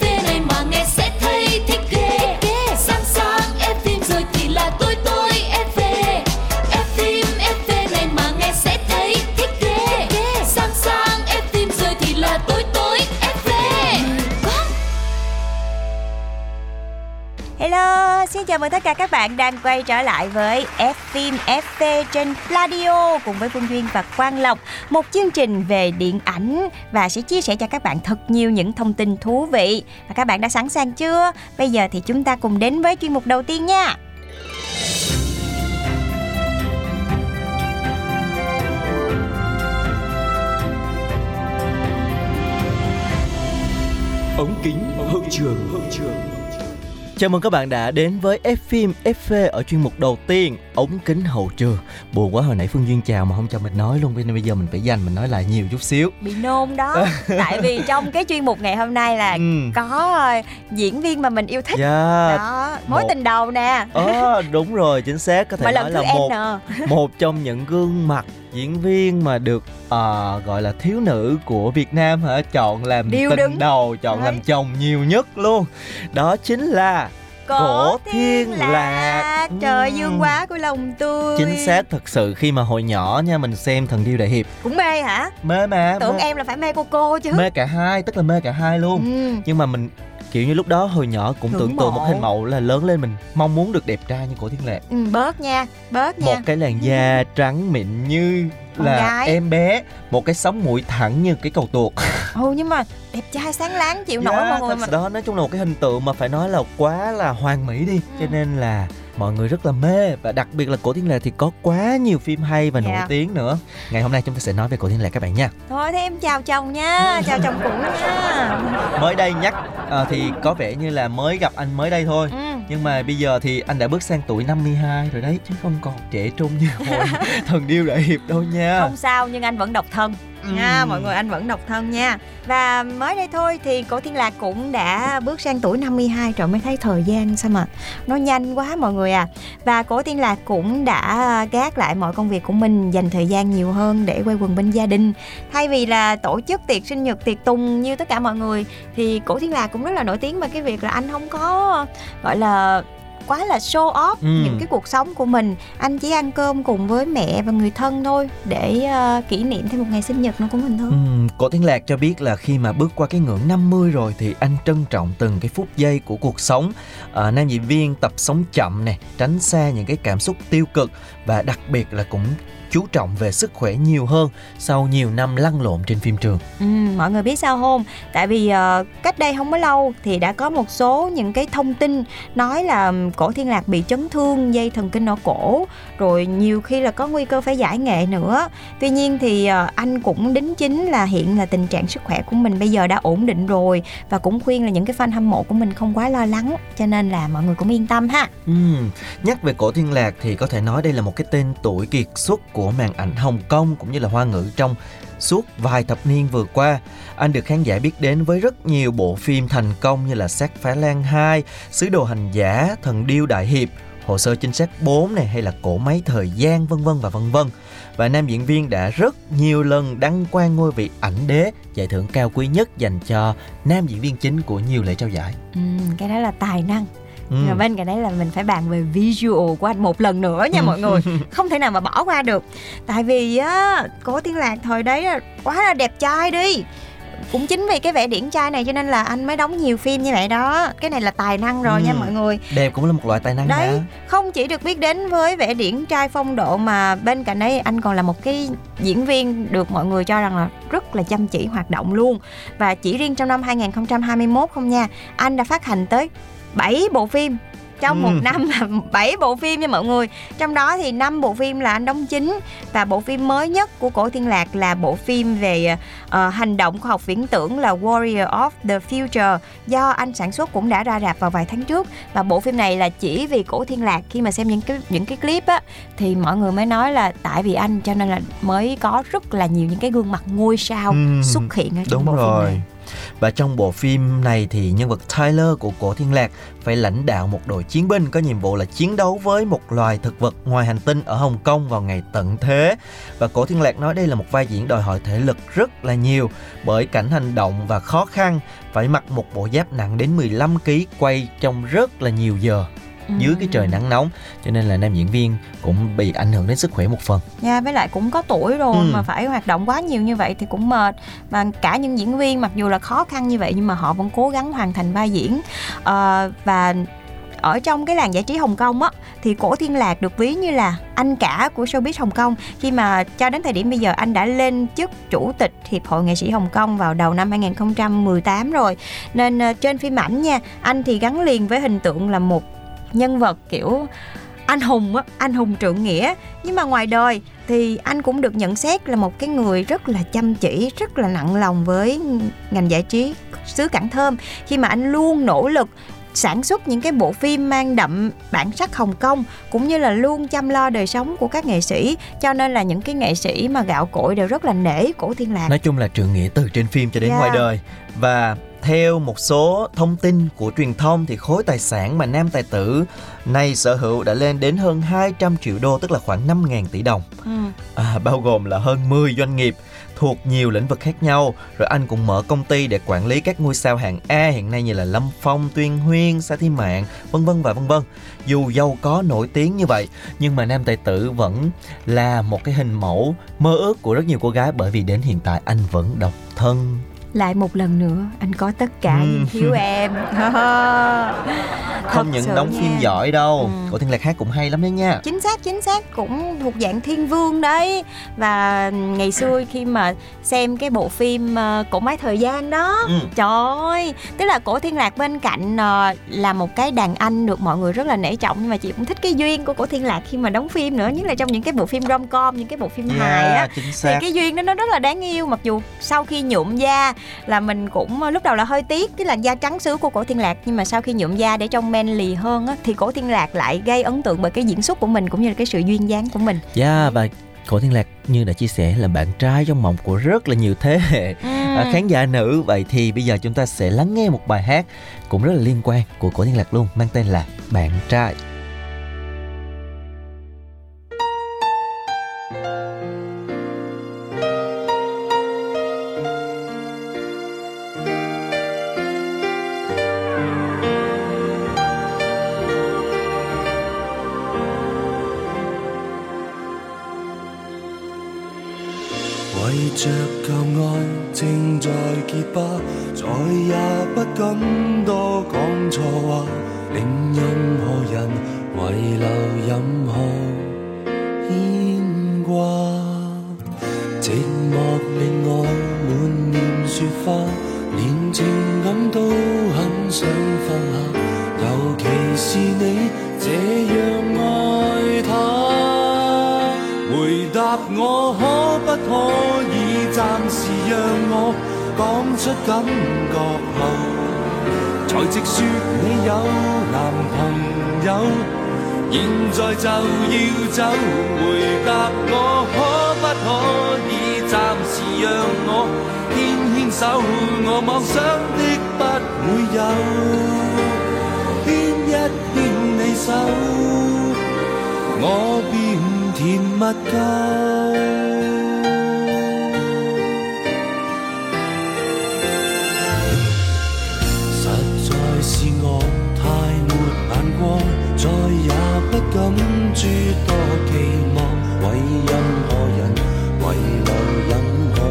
FP này mà nghe sẽ thấy thích ghê. Sáng sáng F-Film rồi thì là tôi FP. F-Film FP này mà nghe sẽ thấy thích ghê. Sáng sáng F-Film rồi thì là tôi FP. Hello, xin chào mừng tất cả các bạn đang quay trở lại với F-Film FP trên Pladio cùng với Quân Duyên và Quang Lộc. Một chương trình về điện ảnh và sẽ chia sẻ cho các bạn thật nhiều những thông tin thú vị. Và các bạn đã sẵn sàng chưa? Bây giờ thì chúng ta cùng đến với chuyên mục đầu tiên nha. Ống kính hậu trường. Chào mừng các bạn đã đến với F-Film FP ở chuyên mục đầu tiên, ống kính hậu trường. Buồn quá, hồi nãy Phương Duyên chào mà không cho mình nói luôn, nên bây giờ mình phải dành mình nói lại nhiều chút xíu. Bị nôn đó, tại vì trong cái chuyên mục ngày hôm nay là có diễn viên mà mình yêu thích. Đó, mối tình đầu nè. Đúng rồi, chính xác, có thể nói là một trong những gương mặt diễn viên mà được gọi là thiếu nữ của Việt Nam hả, chọn làm tình đầu, chọn làm chồng nhiều nhất luôn. Đó chính là Cổ Thiên Lạc. Trời, dương quá của lòng tôi. Chính xác, thật sự khi mà hồi nhỏ nha, mình xem Thần Điêu Đại Hiệp. Cũng mê hả? Mê mà. Tưởng mê. Em là phải mê cô chứ. Mê cả hai, tức là mê cả hai luôn. Nhưng mà mình kiểu như lúc đó hồi nhỏ cũng tưởng tượng một hình mẫu là lớn lên mình mong muốn được đẹp trai như Cổ Thiên Lạc. Bớt nha. Một cái làn da trắng mịn như là em bé, một cái sống mũi thẳng như cái cầu tuột. Nhưng mà đẹp trai sáng láng chịu nổi mọi người mà. Đó, nói chung là một cái hình tượng mà phải nói là quá là hoàn mỹ đi. Cho nên là mọi người rất là mê, và đặc biệt là Cổ Thiên Lạc thì có quá nhiều phim hay và nổi tiếng nữa. Ngày hôm nay chúng ta sẽ nói về Cổ Thiên Lạc các bạn nha. Thôi thế em chào chồng nha, chào chồng cũ nha. Mới đây nhắc thì có vẻ như là mới gặp anh mới đây thôi. Nhưng mà bây giờ thì anh đã bước sang tuổi 52 rồi đấy, chứ không còn trẻ trung như hồi Thần Điêu Đại Hiệp đâu nha. Không sao, nhưng anh vẫn độc thân nha, mọi người, anh vẫn độc thân nha. Và mới đây thôi thì Cổ Thiên Lạc cũng đã bước sang tuổi 52 rồi, mới thấy thời gian sao mà nó nhanh quá mọi người à. Và Cổ Thiên Lạc cũng đã gác lại mọi công việc của mình, dành thời gian nhiều hơn để quây quần bên gia đình. Thay vì là tổ chức tiệc sinh nhật, tiệc tùng như tất cả mọi người, thì Cổ Thiên Lạc cũng rất là nổi tiếng về cái việc là anh không có gọi là quá là show off những cái cuộc sống của mình. Anh chỉ ăn cơm cùng với mẹ và người thân thôi, để kỷ niệm thêm một ngày sinh nhật nó của mình thôi. Cổ Thiên Lạc cho biết là khi mà bước qua cái ngưỡng 50 rồi thì anh trân trọng từng cái phút giây của cuộc sống. Nam diễn viên tập sống chậm nè, tránh xa những cái cảm xúc tiêu cực, và đặc biệt là cũng chú trọng về sức khỏe nhiều hơn sau nhiều năm lăn lộn trên phim trường. Mọi người biết sao không? Tại vì cách đây không có lâu thì đã có một số những cái thông tin nói là Cổ Thiên Lạc bị chấn thương dây thần kinh ở cổ, rồi nhiều khi là có nguy cơ phải giải nghệ nữa. Tuy nhiên thì anh cũng đính chính là hiện là tình trạng sức khỏe của mình bây giờ đã ổn định rồi, và cũng khuyên là những cái fan hâm mộ của mình không quá lo lắng, cho nên là mọi người cũng yên tâm ha. Nhắc về Cổ Thiên Lạc thì có thể nói đây là một cái tên tuổi kiệt xuất của màn ảnh Hồng Kông cũng như là Hoa ngữ trong suốt vài thập niên vừa qua. Anh được khán giả biết đến với rất nhiều bộ phim thành công như là Sát Phá Lang 2, Sứ Đồ Hành Giả, Thần Điêu Đại Hiệp, Hồ Sơ Chính Xác 4 này, hay là Cổ Máy Thời Gian, vân vân và vân vân. Và nam diễn viên đã rất nhiều lần đăng quang ngôi vị ảnh đế, giải thưởng cao quý nhất dành cho nam diễn viên chính của nhiều lễ trao giải. Cái đó là tài năng. Và bên cạnh đấy là mình phải bàn về visual của anh một lần nữa nha mọi người. Không thể nào mà bỏ qua được. Tại vì á, Cổ Thiên Lạc thời đấy quá là đẹp trai đi. Cũng chính vì cái vẻ điển trai này cho nên là anh mới đóng nhiều phim như vậy đó. Cái này là tài năng rồi nha mọi người. Đẹp cũng là một loại tài năng đấy mà. Không chỉ được biết đến với vẻ điển trai phong độ, mà bên cạnh đấy anh còn là một cái diễn viên được mọi người cho rằng là rất là chăm chỉ hoạt động luôn. Và chỉ riêng trong năm 2021 không nha, anh đã phát hành tới 7 bộ phim. Trong một năm là 7 bộ phim nha mọi người. Trong đó thì 5 bộ phim là anh đóng chính. Và bộ phim mới nhất của Cổ Thiên Lạc là bộ phim về hành động khoa học viễn tưởng là Warrior of the Future, do anh sản xuất, cũng đã ra rạp vào vài tháng trước. Và bộ phim này là chỉ vì Cổ Thiên Lạc, khi mà xem những cái clip á, thì mọi người mới nói là tại vì anh cho nên là mới có rất là nhiều những cái gương mặt ngôi sao xuất hiện ở trong bộ phim này. Và trong bộ phim này thì nhân vật Tyler của Cổ Thiên Lạc phải lãnh đạo một đội chiến binh có nhiệm vụ là chiến đấu với một loài thực vật ngoài hành tinh ở Hồng Kông vào ngày tận thế. Và Cổ Thiên Lạc nói đây là một vai diễn đòi hỏi thể lực rất là nhiều bởi cảnh hành động và khó khăn, phải mặc một bộ giáp nặng đến 15 kg, quay trong rất là nhiều giờ dưới cái trời nắng nóng, cho nên là nam diễn viên cũng bị ảnh hưởng đến sức khỏe một phần. Dạ, với lại cũng có tuổi rồi mà phải hoạt động quá nhiều như vậy thì cũng mệt. Và cả những diễn viên mặc dù là khó khăn như vậy nhưng mà họ vẫn cố gắng hoàn thành vai diễn. Và ở trong cái làng giải trí Hồng Kông á, thì Cổ Thiên Lạc được ví như là anh cả của showbiz Hồng Kông, khi mà cho đến thời điểm bây giờ anh đã lên chức chủ tịch Hiệp hội Nghệ sĩ Hồng Kông vào đầu năm 2018 rồi. Nên trên phim ảnh nha, anh thì gắn liền với hình tượng là một nhân vật kiểu anh hùng á, anh hùng trượng nghĩa. Nhưng mà ngoài đời thì anh cũng được nhận xét là một cái người rất là chăm chỉ, rất là nặng lòng với ngành giải trí xứ Cảng Thơm, khi mà anh luôn nỗ lực sản xuất những cái bộ phim mang đậm bản sắc Hồng Kông, cũng như là luôn chăm lo đời sống của các nghệ sĩ. Cho nên là những cái nghệ sĩ mà gạo cội đều rất là nể Cổ Thiên Lạc. Nói chung là trượng nghĩa từ trên phim cho đến ngoài đời. Và theo một số thông tin của truyền thông thì khối tài sản mà nam tài tử này sở hữu đã lên đến hơn 200 triệu đô, tức là khoảng 5.000 tỷ đồng. Bao gồm là hơn 10 doanh nghiệp thuộc nhiều lĩnh vực khác nhau. Rồi anh cũng mở công ty để quản lý các ngôi sao hạng A hiện nay như là Lâm Phong, Tuyên Huyên, Sa Thi Mạn, vân vân và vân vân. Dù giàu có nổi tiếng như vậy nhưng mà nam tài tử vẫn là một cái hình mẫu mơ ước của rất nhiều cô gái, bởi vì đến hiện tại anh vẫn độc thân. Lại một lần nữa, anh có tất cả những thiếu em. Không những đóng phim giỏi đâu, Cổ Thiên Lạc hát cũng hay lắm đấy nha. Chính xác, cũng thuộc dạng thiên vương đấy. Và ngày xưa khi mà xem cái bộ phim Cổ Máy Thời Gian đó, trời ơi, tức là Cổ Thiên Lạc bên cạnh là một cái đàn anh được mọi người rất là nể trọng. Nhưng mà chị cũng thích cái duyên của Cổ Thiên Lạc khi mà đóng phim nữa, nhất là trong những cái bộ phim rom-com, những cái bộ phim hài á. Thì cái duyên đó nó rất là đáng yêu, mặc dù sau khi nhuộm da là mình cũng lúc đầu là hơi tiếc cái làn da trắng sứ của Cổ Thiên Lạc, nhưng mà sau khi nhuộm da để trông manly hơn á, thì Cổ Thiên Lạc lại gây ấn tượng bởi cái diễn xuất của mình cũng như là cái sự duyên dáng của mình. Và Cổ Thiên Lạc như đã chia sẻ là bạn trai trong mộng của rất là nhiều thế hệ khán giả nữ. Vậy thì bây giờ chúng ta sẽ lắng nghe một bài hát cũng rất là liên quan của Cổ Thiên Lạc luôn, mang tên là Bạn Trai.着舊愛正在結疤，再也不敢多講錯話，令任何人遺留任何牽掛。寂寞令我滿面雪花，連情感都很想放下，尤其是你這樣愛他。回答我可不可以？暫時讓我講出感覺後，才直說你有男朋友。現在就要走，回答我可不可以暫時讓我牽牽手，我妄想的不會有，牽一牽你手，我便甜蜜夠。是我太沒眼光，再也不敢諸多期望，為任何人遺留任何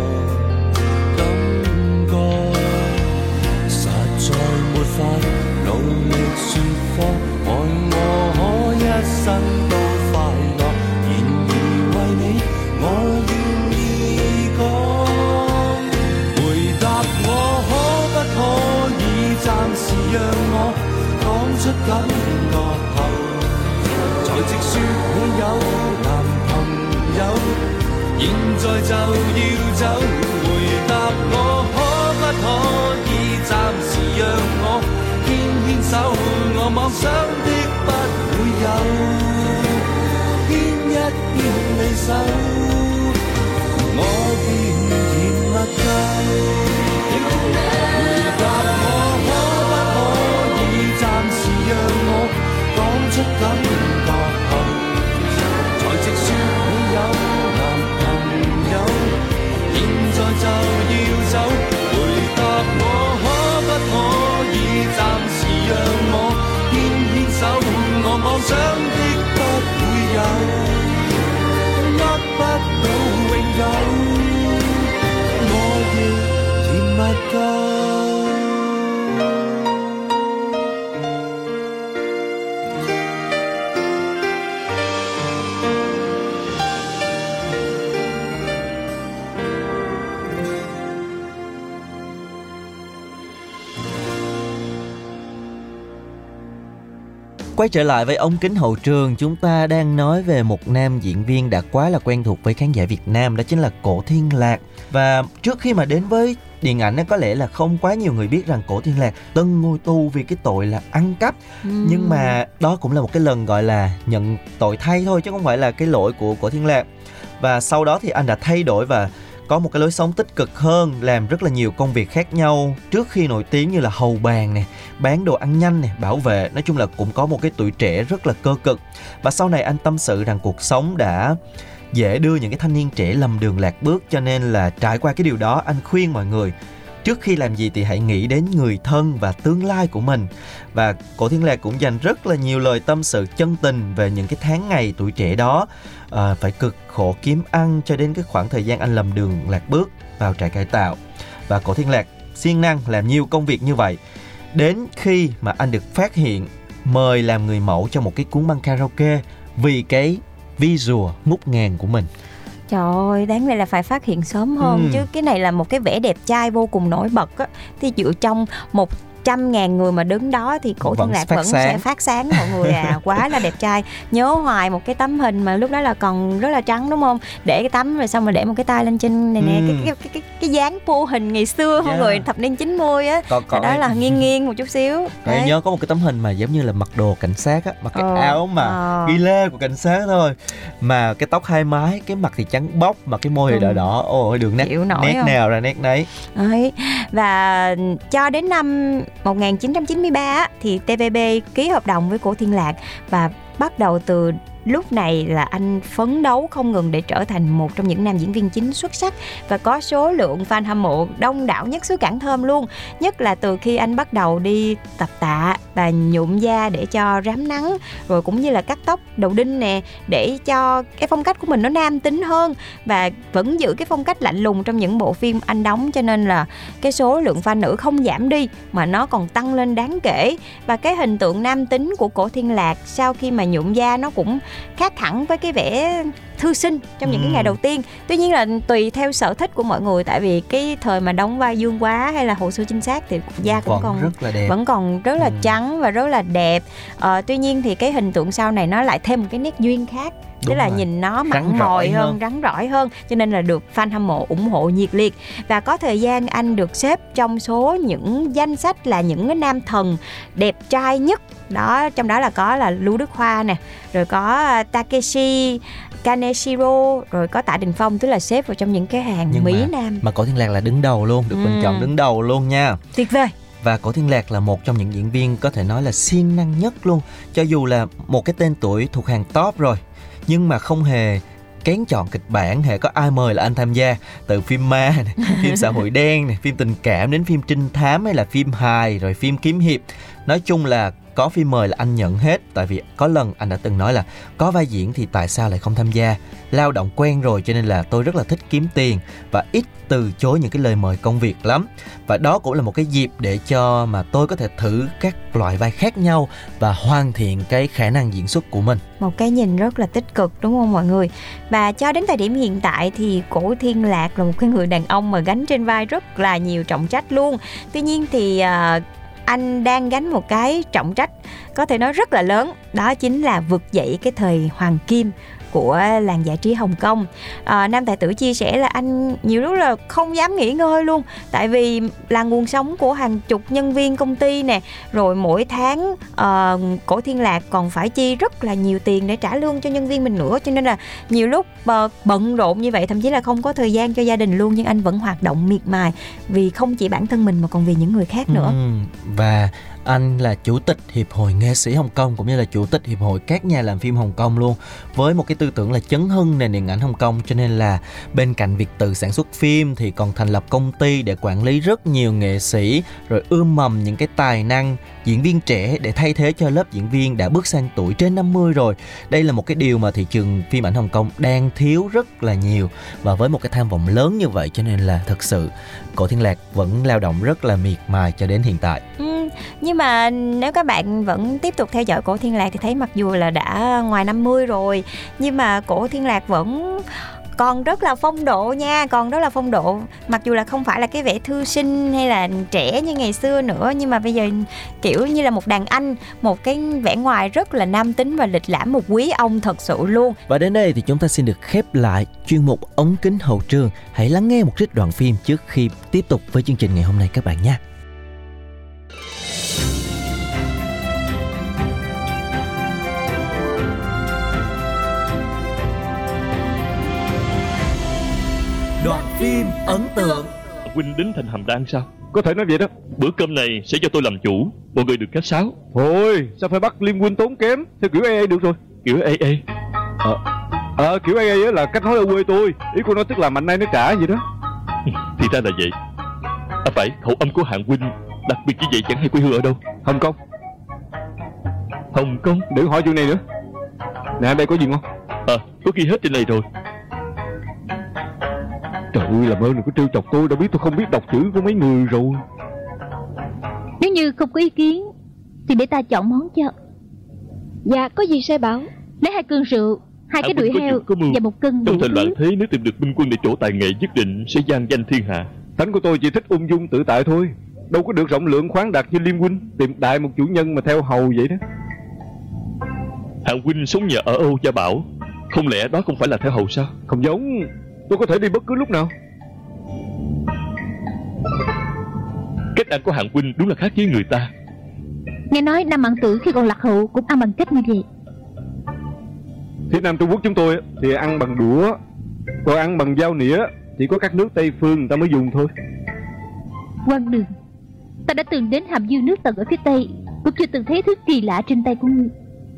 感覺，實在沒法努力説謊，愛我可一生都快樂，然而為你我願意講，回答我可不可？暫時讓我講出感覺後，才直說你有男朋友。現在就要走，回答我可不可以暫時讓我牽牽手，我妄想的不會有，牽一牽你手，我便甜蜜夠。Quay trở lại với ống kính hậu trường, chúng ta đang nói về một nam diễn viên đã quá là quen thuộc với khán giả Việt Nam, đó chính là Cổ Thiên Lạc. Và trước khi mà đến với điện ảnh có lẽ là không quá nhiều người biết rằng Cổ Thiên Lạc từng ngồi tù vì cái tội là ăn cắp. Nhưng mà đó cũng là một cái lần gọi là nhận tội thay thôi, chứ không phải là cái lỗi của Cổ Thiên Lạc. Và sau đó thì anh đã thay đổi và có một cái lối sống tích cực hơn, làm rất là nhiều công việc khác nhau trước khi nổi tiếng, như là hầu bàn nè, bán đồ ăn nhanh nè, bảo vệ. Nói chung là cũng có một cái tuổi trẻ rất là cơ cực. Và sau này anh tâm sự rằng cuộc sống đã dễ đưa những cái thanh niên trẻ lầm đường lạc bước, cho nên là trải qua cái điều đó, anh khuyên mọi người trước khi làm gì thì hãy nghĩ đến người thân và tương lai của mình. Và Cổ Thiên Lạc cũng dành rất là nhiều lời tâm sự chân tình về những cái tháng ngày tuổi trẻ đó, phải cực khổ kiếm ăn cho đến cái khoảng thời gian anh lầm đường lạc bước vào trại cải tạo. Và Cổ Thiên Lạc siêng năng làm nhiều công việc như vậy, đến khi mà anh được phát hiện mời làm người mẫu cho một cái cuốn băng karaoke vì cái visual ngút ngàn của mình. Trời ơi, đáng lẽ là phải phát hiện sớm hơn chứ. Cái này là một cái vẻ đẹp trai vô cùng nổi bật á, thì dựa trong 100.000 người mà đứng đó thì Cổ Thiên Lạc vẫn sẽ phát sáng mọi người à. Quá là đẹp trai. Nhớ hoài một cái tấm hình mà lúc đó là còn rất là trắng đúng không? Để cái tấm rồi xong rồi để một cái tay lên trên này nè. Cái dáng pô hình ngày xưa mọi người thập niên 90 á. Đó là nghiêng một chút xíu. Đấy. Nhớ có một cái tấm hình mà giống như là mặc đồ cảnh sát á, mặc cái áo mà ghi lê của cảnh sát thôi. Mà cái tóc hai mái, cái mặt thì trắng bóc mà cái môi thì đỏ đỏ. Ôi đường nét nào ra nét nấy. Đấy. Và cho đến năm 1993 thì TVB ký hợp đồng với Cổ Thiên Lạc, và bắt đầu từ lúc này là anh phấn đấu không ngừng để trở thành một trong những nam diễn viên chính xuất sắc và có số lượng fan hâm mộ đông đảo nhất xứ Cảng Thơm luôn. Nhất là từ khi anh bắt đầu đi tập tạ và nhuộm da để cho rám nắng, rồi cũng như là cắt tóc đầu đinh nè, để cho cái phong cách của mình nó nam tính hơn và vẫn giữ cái phong cách lạnh lùng trong những bộ phim anh đóng, cho nên là cái số lượng fan nữ không giảm đi mà nó còn tăng lên đáng kể. Và cái hình tượng nam tính của Cổ Thiên Lạc sau khi mà nhuộm da nó cũng khác hẳn với cái vẻ thư sinh trong những cái ngày đầu tiên. Tuy nhiên là tùy theo sở thích của mọi người, tại vì cái thời mà đóng vai Dương Quá hay là Hồ Sơ Chính Xác thì da cũng còn rất là đẹp, vẫn còn rất là trắng và rất là đẹp. Tuy nhiên thì cái hình tượng sau này nó lại thêm một cái nét duyên khác. Đúng, tức là nhìn nó mặn mòi hơn, rắn rỏi hơn, cho nên là được fan hâm mộ ủng hộ nhiệt liệt. Và có thời gian anh được xếp trong số những danh sách là những nam thần đẹp trai nhất đó, trong đó là có là Lưu Đức Hoa nè, rồi có Takeshi Kaneshiro, rồi có Tạ Đình Phong, tức là xếp vào trong những cái hàng nhưng Mỹ Nam. Mà Cổ Thiên Lạc là đứng đầu luôn, được bình chọn đứng đầu luôn nha. Tuyệt vời. Và Cổ Thiên Lạc là một trong những diễn viên có thể nói là siêng năng nhất luôn. Cho dù là một cái tên tuổi thuộc hàng top rồi, nhưng mà không hề kén chọn kịch bản, hễ có ai mời là anh tham gia. Từ phim ma này, phim xã hội đen này, phim tình cảm đến phim trinh thám hay là phim hài, rồi phim kiếm hiệp. Nói chung là có phim mời là anh nhận hết. Tại vì có lần anh đã từng nói là có vai diễn thì tại sao lại không tham gia, lao động quen rồi cho nên là tôi rất là thích kiếm tiền và ít từ chối những cái lời mời công việc lắm. Và đó cũng là một cái dịp để cho mà tôi có thể thử các loại vai khác nhau và hoàn thiện cái khả năng diễn xuất của mình. Một cái nhìn rất là tích cực đúng không mọi người? Và cho đến thời điểm hiện tại thì Cổ Thiên Lạc là một cái người đàn ông mà gánh trên vai rất là nhiều trọng trách luôn. Tuy nhiên thì anh đang gánh một cái trọng trách có thể nói rất là lớn, đó chính là vực dậy cái thời hoàng kim của làng giải trí Hồng Kông. Nam tài tử chia sẻ là anh nhiều lúc là không dám nghỉ ngơi luôn, tại vì là nguồn sống của hàng chục nhân viên công ty nè, rồi mỗi tháng Cổ Thiên Lạc còn phải chi rất là nhiều tiền để trả lương cho nhân viên mình nữa, cho nên là nhiều lúc bận rộn như vậy, thậm chí là không có thời gian cho gia đình luôn, nhưng anh vẫn hoạt động miệt mài vì không chỉ bản thân mình mà còn vì những người khác nữa. Và anh là chủ tịch Hiệp hội Nghệ sĩ Hồng Kông cũng như là chủ tịch Hiệp hội các nhà làm phim Hồng Kông luôn, với một cái tư tưởng là chấn hưng nền điện ảnh Hồng Kông. Cho nên là bên cạnh việc tự sản xuất phim thì còn thành lập công ty để quản lý rất nhiều nghệ sĩ, rồi ươm mầm những cái tài năng diễn viên trẻ để thay thế cho lớp diễn viên đã bước sang tuổi trên 50 rồi. Đây là một cái điều mà thị trường phim ảnh Hồng Kông đang thiếu rất là nhiều, và với một cái tham vọng lớn như vậy cho nên là thật sự Cổ Thiên Lạc vẫn lao động rất là miệt mài cho đến hiện tại. Nhưng mà nếu các bạn vẫn tiếp tục theo dõi Cổ Thiên Lạc thì thấy mặc dù là đã ngoài 50 rồi, nhưng mà Cổ Thiên Lạc vẫn còn rất là phong độ nha, còn rất là phong độ, mặc dù là không phải là cái vẻ thư sinh hay là trẻ như ngày xưa nữa, nhưng mà bây giờ kiểu như là một đàn anh, một cái vẻ ngoài rất là nam tính và lịch lãm, một quý ông thật sự luôn. Và đến đây thì chúng ta xin được khép lại chuyên mục Ống Kính Hậu Trường. Hãy lắng nghe một trích đoạn phim trước khi tiếp tục với chương trình ngày hôm nay các bạn nha. Đoạn phim ấn tượng. Huynh đính thành hàm răng sao? Có thể nói vậy đó. Bữa cơm này sẽ do tôi làm chủ, mọi người được khách sáo. Thôi, sao phải bắt Liên Huynh tốn kém theo kiểu AA được rồi. Kiểu AA? Kiểu AA là cách nói ở quê tôi. Ý cô nói tức là mạnh nay nó trả vậy đó. Thì ra là vậy. À phải, khẩu âm của Hạng Huynh đặc biệt như vậy chẳng hay quê hương ở đâu? Hồng Kông. Hồng Kông? Đừng hỏi chuyện này nữa. Nè, ở đây có gì không? Có ghi hết trên này rồi. Trời ơi, làm ơn đừng có trêu chọc tôi, đã biết tôi không biết đọc chữ của mấy người rồi. Nếu như không có ý kiến thì để ta chọn món cho. Dạ, có gì sai bảo. Lấy 2 cân rượu, 2 cái đuổi heo và 1 cân trong thời loạn thế. Nếu tìm được minh quân để chỗ tài nghệ nhất định sẽ vang danh thiên hạ. Tánh của tôi chỉ thích ung dung tự tại thôi, đâu có được rộng lượng khoáng đạt như Liêm huynh. Tìm đại một chủ nhân mà theo hầu vậy đó. Hạng huynh sống nhờ ở Âu Gia Bảo, không lẽ đó không phải là theo hầu sao? Không giống, tôi có thể đi bất cứ lúc nào. Cách ăn của Hạng huynh đúng là khác với người ta. Nghe nói Nam Mạng Tử khi còn lạc hậu cũng ăn bằng cách như vậy. Phía Nam Trung Quốc chúng tôi thì ăn bằng đũa, còn ăn bằng dao nĩa chỉ có các nước Tây phương người ta mới dùng thôi. Quang Đường, ta đã từng đến Hàm Dương nước Tần ở phía Tây, cũng chưa từng thấy thứ kỳ lạ trên tay của ngươi.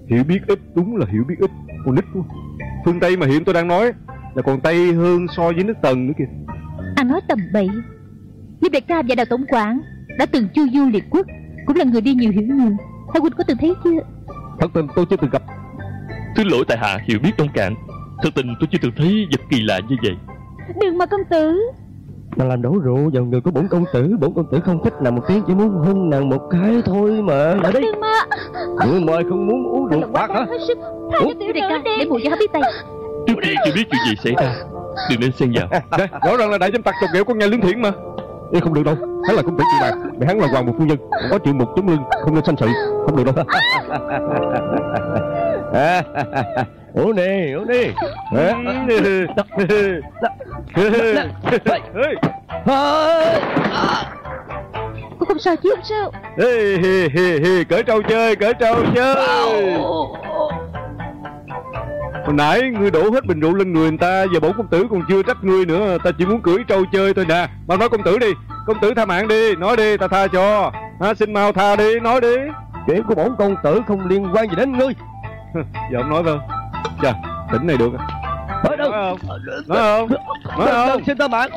Hiểu biết ít, đúng là hiểu biết ít, con nít quá. Phương Tây mà hiện tôi đang nói là còn Tây hơn so với nước Tần nữa kìa. Anh nói tầm bậy. Liêm đại ca và Đào Tổng Quản đã từng chu du liệt quốc, cũng là người đi nhiều hiểu nhiều. Hai huynh có từng thấy chưa? Thật tình tôi chưa từng gặp. Xin lỗi tại hạ hiểu biết nông cạn, thật tình tôi chưa từng thấy vật kỳ lạ như vậy. Đừng mà công tử. Nàng làm đổ rượu vào người của bổn công tử. Bổn công tử không thích nàng một tiếng, chỉ muốn hôn nàng một cái thôi mà. Lại đi. Đừng mà. Người mời không muốn uống rượu bạc hả? Uống rượu đi ca, để bù cho hấp bí tay. Trước tiên chưa biết chuyện gì xảy ra, đừng nên xen vào. Đây, rõ ràng là đại danh tặc tộc ghẹo con nhà Lương Thiện mà. Ê, không được đâu, hắn là công tử chuyện bạc, mẹ hắn là hoàng một phu nhân, không có chuyện một chống lưng, không nên sanh sự, không được đâu. Uống đi. Cô không sao chứ? Không sao. Cởi trâu chơi. Hồi nãy ngươi đổ hết bình rượu lên người người ta, giờ bổn công tử còn chưa trách ngươi nữa. Ta chỉ muốn cưỡi trâu chơi thôi nè. Mau nói công tử đi. Công tử tha mạng đi. Nói đi, ta tha cho. Xin mau tha đi, nói đi. Chuyện của bổn công tử không liên quan gì đến ngươi. Giờ ông nói vâng. Chà, tỉnh này được à? Nói không? Xin tha mạng.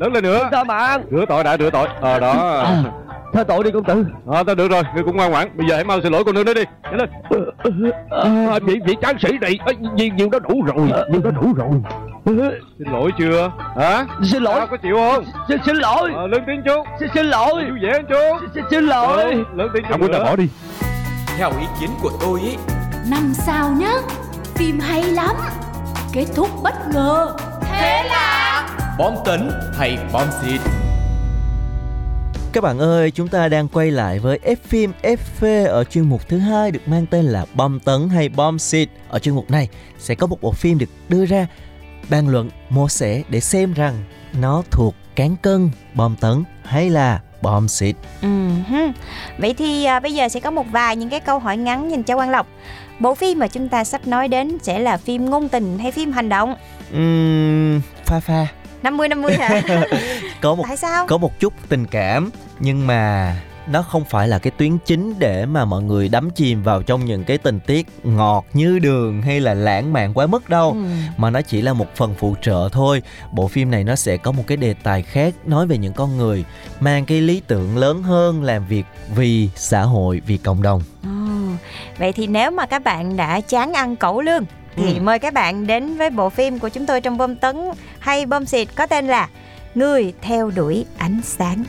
Lớn lên nữa. Tha mạng. Rửa tội. Đó. Tha tội đi công tử. Ta được rồi, ngươi cũng ngoan ngoãn. Bây giờ hãy mau xin lỗi cô nương đó đi. Nhanh lên. Vị tráng sĩ này, nhiều đó đủ rồi. Xin lỗi chưa? Hả? Xin lỗi. Có chịu không? Xin lỗi. Lớn tiếng chú. Xin lỗi. Chú dễ chú. Xin lỗi. Lớn tiếng chú. Ông muốn là bỏ đi. Theo ý kiến của tôi ý, 5 sao nhá, phim hay lắm, kết thúc bất ngờ. Thế là bom tấn hay bom xịt? Các bạn ơi, chúng ta đang quay lại với F-Film FP ở chuyên mục thứ 2 được mang tên là bom tấn hay bom xịt. Ở chuyên mục này sẽ có một bộ phim được đưa ra bàn luận mổ xẻ để xem rằng nó thuộc cán cân bom tấn hay là bom xịt. Vậy thì bây giờ sẽ có một vài những cái câu hỏi ngắn dành cho Quang Lộc. Bộ phim mà chúng ta sắp nói đến sẽ là phim ngôn tình hay phim hành động? Pha 50-50 hả? Tại sao? Có một chút tình cảm, nhưng mà nó không phải là cái tuyến chính để mà mọi người đắm chìm vào trong những cái tình tiết ngọt như đường hay là lãng mạn quá mức đâu. Mà nó chỉ là một phần phụ trợ thôi. Bộ phim này nó sẽ có một cái đề tài khác, nói về những con người mang cái lý tưởng lớn hơn, làm việc vì xã hội, vì cộng đồng. Vậy thì nếu mà các bạn đã chán ăn cẩu lương thì mời các bạn đến với bộ phim của chúng tôi trong bom tấn hay bom xịt có tên là Người Theo Đuổi Ánh Sáng.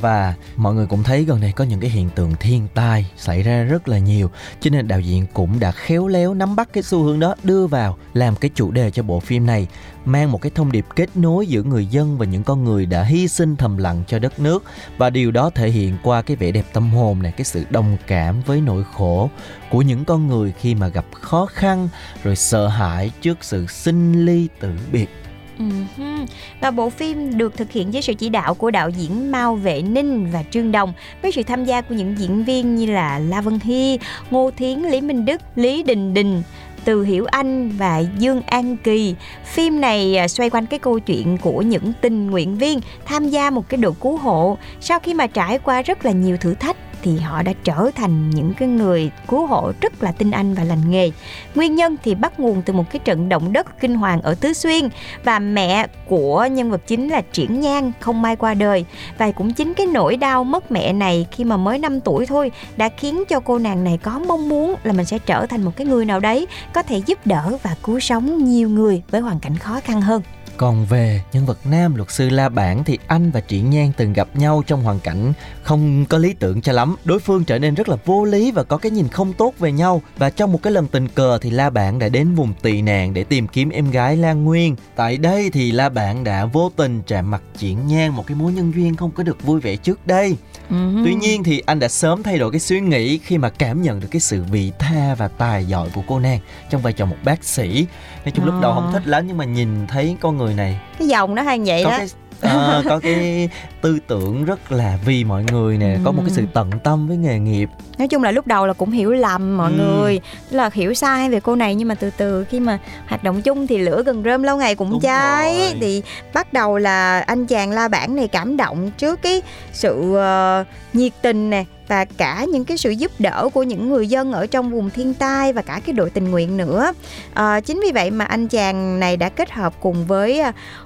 Và mọi người cũng thấy gần đây có những cái hiện tượng thiên tai xảy ra rất là nhiều, cho nên đạo diễn cũng đã khéo léo nắm bắt cái xu hướng đó, đưa vào làm cái chủ đề cho bộ phim này, mang một cái thông điệp kết nối giữa người dân và những con người đã hy sinh thầm lặng cho đất nước. Và điều đó thể hiện qua cái vẻ đẹp tâm hồn này, cái sự đồng cảm với nỗi khổ của những con người khi mà gặp khó khăn, rồi sợ hãi trước sự sinh ly tử biệt. Và bộ phim được thực hiện dưới sự chỉ đạo của đạo diễn Mao Vệ Ninh và Trương Đồng, với sự tham gia của những diễn viên như là La Vân Hy, Ngô Thiến, Lý Minh Đức, Lý Tinh Đinh, Từ Hiểu Anh và Dương An Kỳ. Phim này xoay quanh cái câu chuyện của những tình nguyện viên tham gia một cái đội cứu hộ. Sau khi mà trải qua rất là nhiều thử thách thì họ đã trở thành những cái người cứu hộ rất là tinh anh và lành nghề. Nguyên nhân thì bắt nguồn từ một cái trận động đất kinh hoàng ở Tứ Xuyên, và mẹ của nhân vật chính là Triển Nhan không may qua đời. Và cũng chính cái nỗi đau mất mẹ này khi mà mới 5 tuổi thôi đã khiến cho cô nàng này có mong muốn là mình sẽ trở thành một cái người nào đấy có thể giúp đỡ và cứu sống nhiều người với hoàn cảnh khó khăn hơn. Còn về nhân vật nam luật sư La Bản thì anh và Triển Nhan từng gặp nhau trong hoàn cảnh không có lý tưởng cho lắm. Đối phương trở nên rất là vô lý và có cái nhìn không tốt về nhau. Và trong một cái lần tình cờ thì La Bản đã đến vùng tị nạn để tìm kiếm em gái Lan Nguyên. Tại đây thì La Bản đã vô tình chạm mặt Triển Nhan, một cái mối nhân duyên không có được vui vẻ trước đây. Tuy nhiên thì anh đã sớm thay đổi cái suy nghĩ khi mà cảm nhận được cái sự vị tha và tài giỏi của cô nàng trong vai trò một bác sĩ. Nói chung lúc đầu không thích lắm, nhưng mà nhìn thấy con người này, cái dòng nó hay vậy đó, có cái tư tưởng rất là vì mọi người nè, có một cái sự tận tâm với nghề nghiệp. Nói chung là lúc đầu là cũng hiểu lầm mọi người, tức là hiểu sai về cô này, nhưng mà từ từ khi mà hoạt động chung thì lửa gần rơm lâu ngày cũng cháy. Thì bắt đầu là anh chàng La Bản này cảm động trước cái sự nhiệt tình nè, và cả những cái sự giúp đỡ của những người dân ở trong vùng thiên tai, và cả cái đội tình nguyện nữa. Chính vì vậy mà anh chàng này đã kết hợp cùng với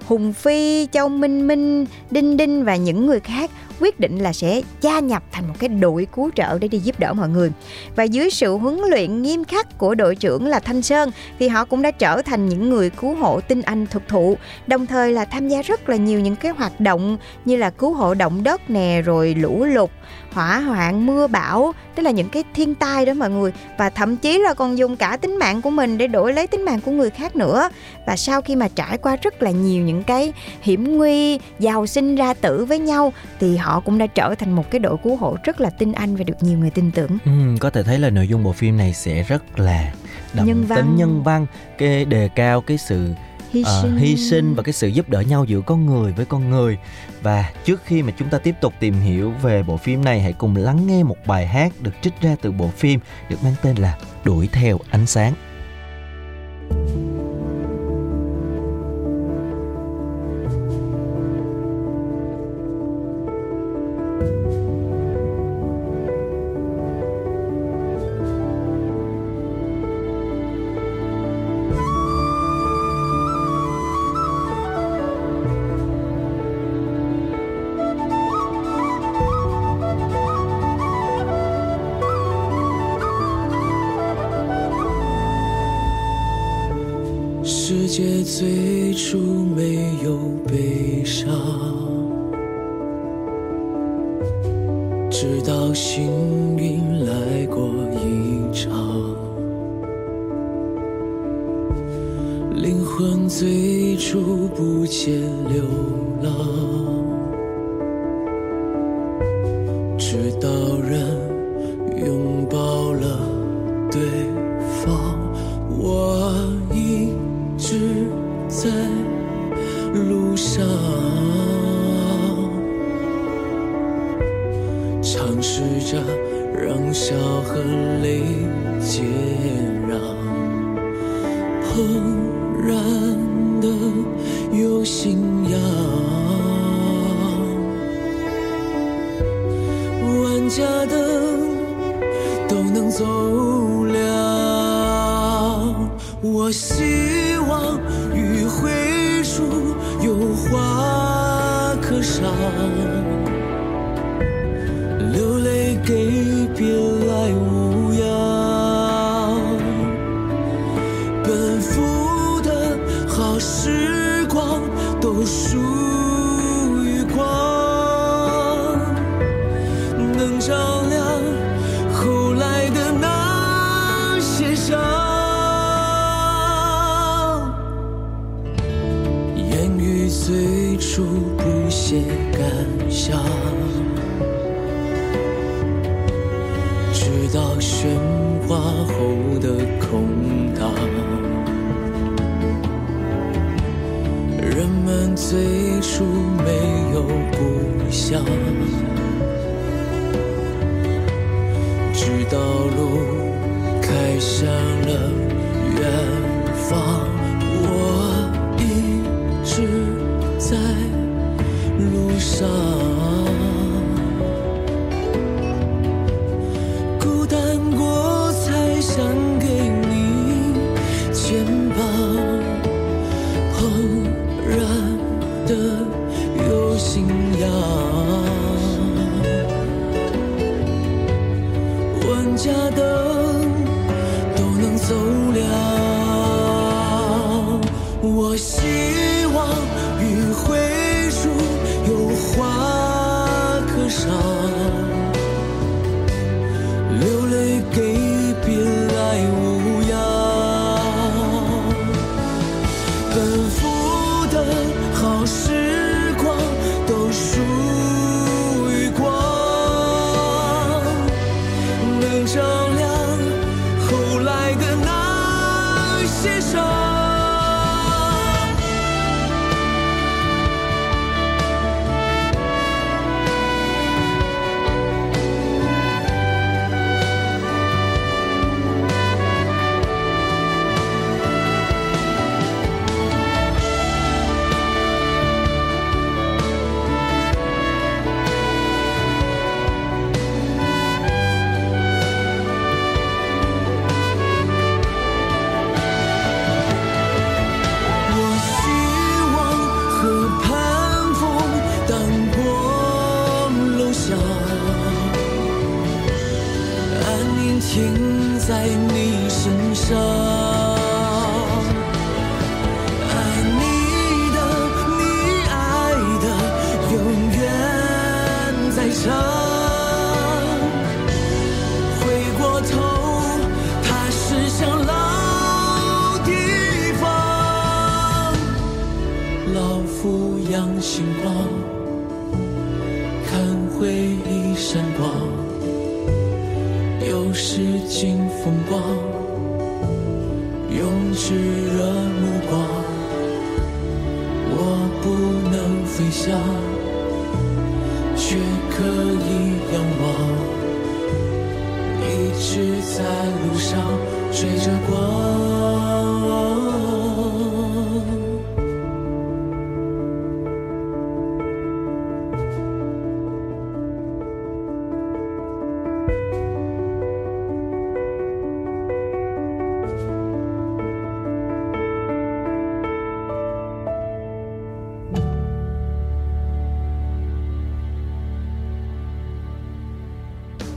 Hùng Phi, Châu Minh Minh, Đinh Đinh và những người khác, quyết định là sẽ gia nhập thành một cái đội cứu trợ để đi giúp đỡ mọi người. Và dưới sự huấn luyện nghiêm khắc của đội trưởng là Thanh Sơn thì họ cũng đã trở thành những người cứu hộ tinh anh thực thụ, đồng thời là tham gia rất là nhiều những cái hoạt động như là cứu hộ động đất nè, rồi lũ lụt, hỏa hoạn, mưa bão, tức là những cái thiên tai đó mọi người. Và thậm chí là còn dùng cả tính mạng của mình để đổi lấy tính mạng của người khác nữa. Và sau khi mà trải qua rất là nhiều những cái hiểm nguy, giàu sinh ra tử với nhau, thì họ cũng đã trở thành một cái đội cứu hộ rất là tinh anh và được nhiều người tin tưởng. Có thể thấy là nội dung bộ phim này sẽ rất là đậm tính nhân văn, cái đề cao cái sự hy sinh và cái sự giúp đỡ nhau giữa con người với con người. Và trước khi mà chúng ta tiếp tục tìm hiểu về bộ phim này, hãy cùng lắng nghe một bài hát được trích ra từ bộ phim, được mang tên là Đuổi Theo Ánh Sáng.时光都属于光，最初不屑感伤，直到喧哗后的空荡，人们最初没有故乡，直到路开向了远方，我一直在路上，孤单过才想给你肩膀，怦然的有信仰，万家灯都能走了，我希望雨会入有花可赏，流泪给别来无恙，奔赴的好时光都属于光，能照亮后来的那些伤。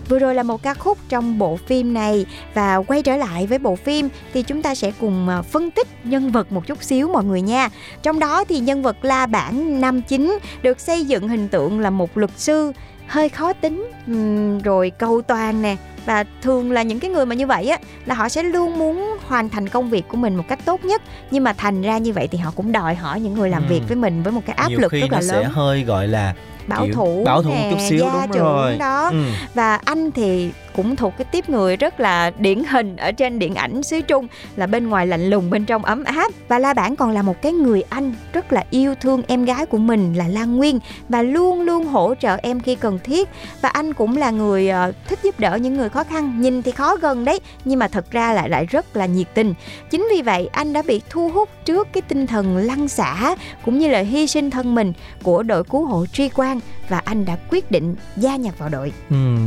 Vừa rồi là một ca khúc trong bộ phim này, và quay trở lại với bộ phim thì chúng ta sẽ cùng phân tích nhân vật một chút xíu mọi người nha. Trong đó thì nhân vật La Bản nam chính được xây dựng hình tượng là một luật sư hơi khó tính, rồi cầu toàn nè, và thường là những cái người mà như vậy á là họ sẽ luôn muốn hoàn thành công việc của mình một cách tốt nhất, nhưng mà thành ra như vậy thì họ cũng đòi hỏi những người làm việc với mình với một cái áp lực rất là lớn. Nhiều khi nó sẽ hơi gọi là bảo thủ một chút xíu, đúng rồi đó. Và anh thì cũng thuộc cái tiếp người rất là điển hình ở trên điện ảnh xứ Trung, là bên ngoài lạnh lùng bên trong ấm áp. Và La Bản còn là một cái người anh rất là yêu thương em gái của mình là Lan Nguyên, và luôn luôn hỗ trợ em khi cần thiết. Và anh cũng là người thích giúp đỡ những người khó khăn, nhìn thì khó gần đấy nhưng mà thật ra lại rất là nhiệt tình. Chính vì vậy anh đã bị thu hút trước cái tinh thần lăn xả cũng như là hy sinh thân mình của đội cứu hộ Tri Quang, và anh đã quyết định gia nhập vào đội.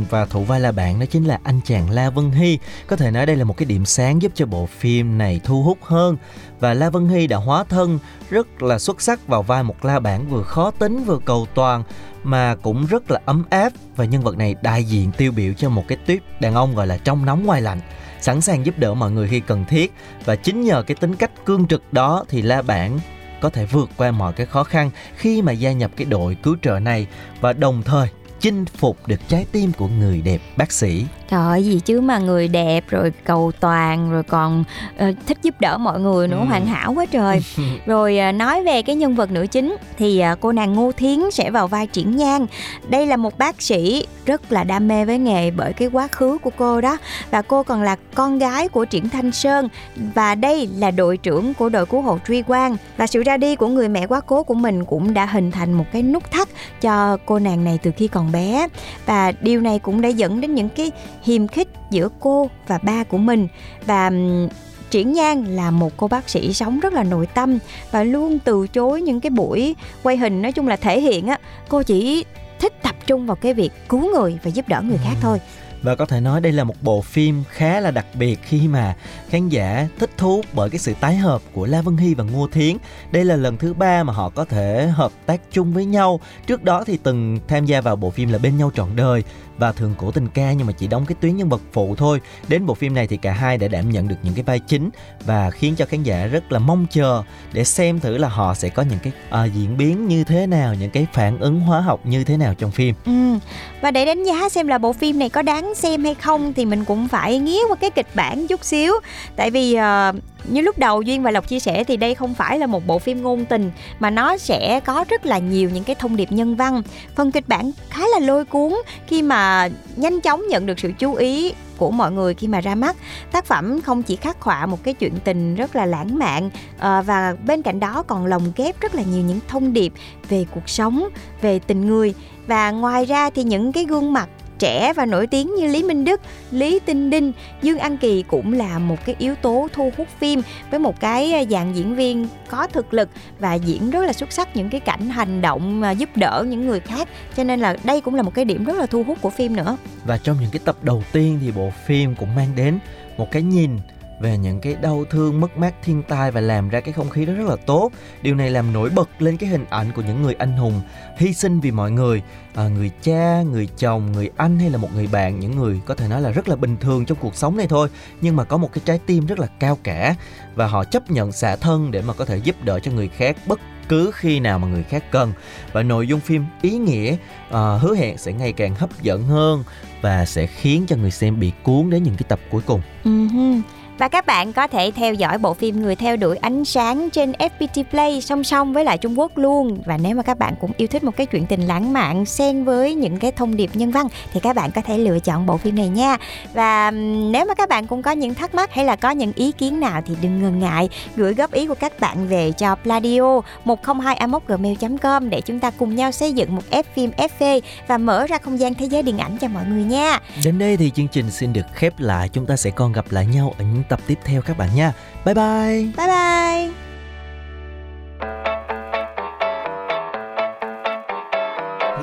Và thủ vai La Bản đó chính là anh chàng La Vân Hy. Có thể nói đây là một cái điểm sáng giúp cho bộ phim này thu hút hơn. Và La Vân Hy đã hóa thân rất là xuất sắc vào vai một La Bản vừa khó tính vừa cầu toàn mà cũng rất là ấm áp. Và nhân vật này đại diện tiêu biểu cho một cái tuýp đàn ông gọi là trong nóng ngoài lạnh, sẵn sàng giúp đỡ mọi người khi cần thiết. Và chính nhờ cái tính cách cương trực đó thì La Bản có thể vượt qua mọi cái khó khăn khi mà gia nhập cái đội cứu trợ này, và đồng thời chinh phục được trái tim của người đẹp bác sĩ. Trời ơi, gì chứ mà người đẹp rồi cầu toàn rồi còn thích giúp đỡ mọi người nữa, hoàn hảo quá trời. Rồi nói về cái nhân vật nữ chính thì cô nàng Ngô Thiến sẽ vào vai Triển Nhan. Đây là một bác sĩ rất là đam mê với nghề bởi cái quá khứ của cô đó, và cô còn là con gái của Triển Thanh Sơn và đây là đội trưởng của đội cứu hộ Truy Quang. Và sự ra đi của người mẹ quá cố của mình cũng đã hình thành một cái nút thắt cho cô nàng này từ khi còn bé, và điều này cũng đã dẫn đến những cái hiềm khích giữa cô và ba của mình. Và Triển Nhan là một cô bác sĩ sống rất là nội tâm và luôn từ chối những cái buổi quay hình, nói chung là thể hiện á, cô chỉ thích tập trung vào cái việc cứu người và giúp đỡ người khác thôi. Và có thể nói đây là một bộ phim khá là đặc biệt khi mà khán giả thích thú bởi cái sự tái hợp của La Vân Hy và Ngô Thiến. Đây là lần thứ 3 mà họ có thể hợp tác chung với nhau. Trước đó thì từng tham gia vào bộ phim là Bên Nhau Trọn Đời và Thường Cổ Tình Ca, nhưng mà chỉ đóng cái tuyến nhân vật phụ thôi. Đến bộ phim này thì cả hai đã đảm nhận được những cái vai chính và khiến cho khán giả rất là mong chờ để xem thử là họ sẽ có những cái diễn biến như thế nào, những cái phản ứng hóa học như thế nào trong phim. Và để đánh giá xem là bộ phim này có đáng xem hay không thì mình cũng phải nghiến qua cái kịch bản chút xíu. Tại vì như lúc đầu Duyên và Lộc chia sẻ thì đây không phải là một bộ phim ngôn tình, mà nó sẽ có rất là nhiều những cái thông điệp nhân văn. Phần kịch bản khá là lôi cuốn khi mà nhanh chóng nhận được sự chú ý của mọi người khi mà ra mắt. Tác phẩm không chỉ khắc họa một cái chuyện tình rất là lãng mạn, và bên cạnh đó còn lồng ghép rất là nhiều những thông điệp về cuộc sống, về tình người. Và ngoài ra thì những cái gương mặt trẻ và nổi tiếng như Lý Minh Đức, Lý Tinh Đinh, Dương An Kỳ cũng là một cái yếu tố thu hút phim, với một cái dàn diễn viên có thực lực và diễn rất là xuất sắc những cái cảnh hành động giúp đỡ những người khác. Cho nên là đây cũng là một cái điểm rất là thu hút của phim nữa. Và trong những cái tập đầu tiên thì bộ phim cũng mang đến một cái nhìn về những cái đau thương, mất mát, thiên tai và làm ra cái không khí đó rất là tốt. Điều này làm nổi bật lên cái hình ảnh của những người anh hùng hy sinh vì mọi người, người cha, người chồng, người anh hay là một người bạn, những người có thể nói là rất là bình thường trong cuộc sống này thôi, nhưng mà có một cái trái tim rất là cao cả và họ chấp nhận xả thân để mà có thể giúp đỡ cho người khác bất cứ khi nào mà người khác cần. Và nội dung phim ý nghĩa, hứa hẹn sẽ ngày càng hấp dẫn hơn và sẽ khiến cho người xem bị cuốn đến những cái tập cuối cùng. Và các bạn có thể theo dõi bộ phim Người Theo Đuổi Ánh Sáng trên FPT Play song song với lại Trung Quốc luôn. Và nếu mà các bạn cũng yêu thích một cái chuyện tình lãng mạn xen với những cái thông điệp nhân văn thì các bạn có thể lựa chọn bộ phim này nha. Và nếu mà các bạn cũng có những thắc mắc hay là có những ý kiến nào thì đừng ngần ngại gửi góp ý của các bạn về cho Pladio 102a@gmail.com để chúng ta cùng nhau xây dựng một F-Film FP và mở ra không gian thế giới điện ảnh cho mọi người nha. Đến đây thì chương trình xin được khép lại. Chúng ta sẽ còn gặp lại nhau ở những tập tiếp theo các bạn nha. Bye bye. Bye bye.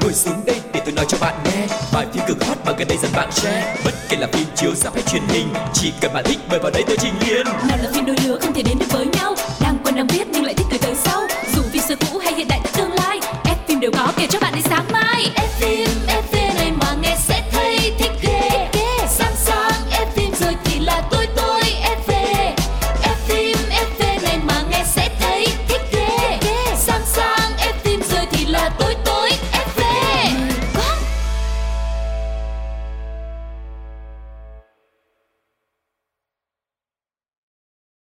Ngồi xuống đây để tôi nói cho bạn nghe bài phim cực hot mà gần đây dần bạn share. Bất kể là phim chiếu rạp hay truyền hình, chỉ cần bạn thích mời vào đây tôi trình liền. Nào là phim đôi lứa không thể đến được với nhau, đang quen đang biết nhưng lại thích từ tới sau. Dù phim xưa cũ hay hiện đại tương lai, F-Film đều có kể cho bạn đến sáng mai. F-Film